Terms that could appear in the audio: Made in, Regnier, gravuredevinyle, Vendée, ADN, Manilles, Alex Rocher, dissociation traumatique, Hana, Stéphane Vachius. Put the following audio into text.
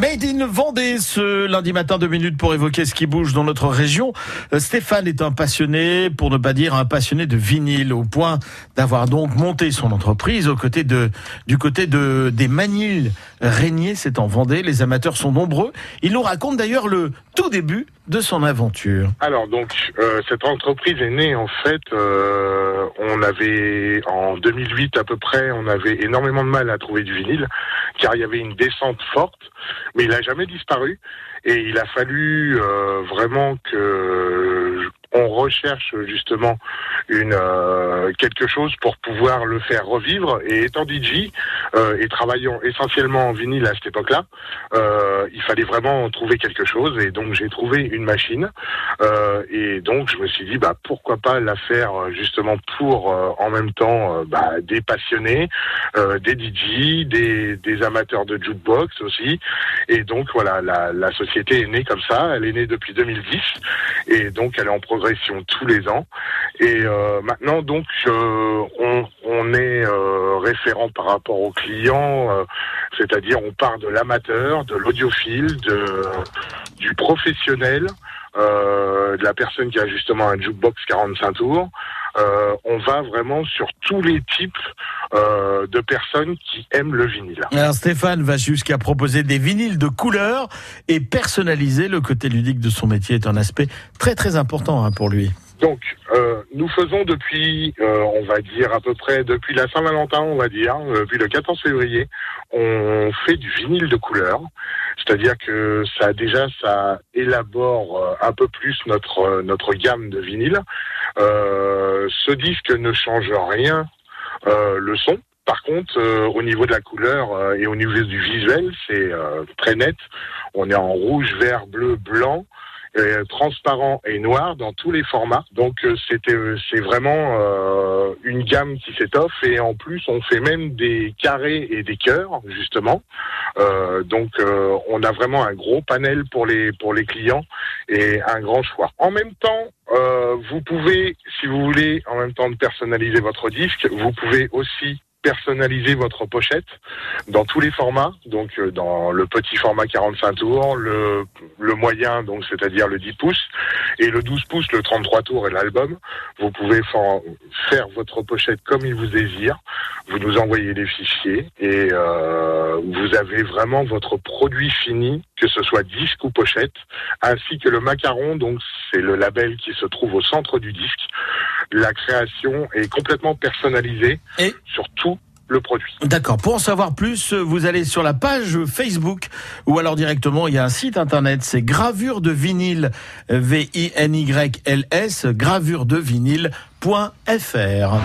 Made in Vendée, ce lundi matin, 2 minutes pour évoquer ce qui bouge dans notre région. Stéphane est un passionné, pour ne pas dire un passionné de vinyle, au point d'avoir donc monté son entreprise du côté des Manilles. Regnier, c'est en Vendée, les amateurs sont nombreux. Il nous raconte d'ailleurs le tout début de son aventure. Alors donc, cette entreprise est née en fait, on avait en 2008 à peu près, on avait énormément de mal à trouver du vinyle, car il y avait une descente forte, mais il n'a jamais disparu, et il a fallu vraiment qu'on recherche justement quelque chose pour pouvoir le faire revivre, et étant DJ et travaillant essentiellement en vinyle à cette époque-là, il fallait vraiment trouver quelque chose, et donc j'ai trouvé une machine, et donc je me suis dit pourquoi pas la faire justement pour en même temps des passionnés, des DJ, des amateurs de jukebox aussi, et donc voilà, la société est née comme ça, elle est née depuis 2010, et donc elle est en progression tous les ans, et maintenant donc on est référent par rapport aux clients, c'est-à-dire on part de l'amateur, de l'audiophile, du professionnel, de la personne qui a justement un jukebox 45 tours. On va vraiment sur tous les types de personnes qui aiment le vinyle. Alors Stéphane Vachius qui a proposé des vinyles de couleur et personnalisé. Le côté ludique de son métier est un aspect très très important pour lui. Donc, nous faisons depuis, on va dire à peu près, depuis la Saint-Valentin, on va dire, depuis le 14 février, on fait du vinyle de couleur. C'est-à-dire que ça élabore un peu plus notre gamme de vinyle. Ce disque ne change rien, le son. Par contre, au niveau de la couleur et au niveau du visuel, c'est très net. On est en rouge, vert, bleu, blanc, transparent et noir dans tous les formats. Donc c'est vraiment une gamme qui s'étoffe, et en plus on fait même des carrés et des cœurs justement. Donc on a vraiment un gros panel pour les clients et un grand choix. En même temps, vous pouvez, si vous voulez, en même temps de personnaliser votre disque, vous pouvez aussi personnaliser votre pochette dans tous les formats, donc dans le petit format 45 tours, le moyen, donc c'est-à-dire le 10 pouces, et le 12 pouces, le 33 tours et l'album. Vous pouvez faire votre pochette comme il vous désire, vous nous envoyez les fichiers, et vous avez vraiment votre produit fini, que ce soit disque ou pochette, ainsi que le macaron, donc c'est le label qui se trouve au centre du disque. La création est complètement personnalisée sur tout le produit. D'accord. Pour en savoir plus, vous allez sur la page Facebook, ou alors directement, il y a un site internet, c'est gravuredevinyle, V-I-N-Y-L-S, gravuredevinyle.fr.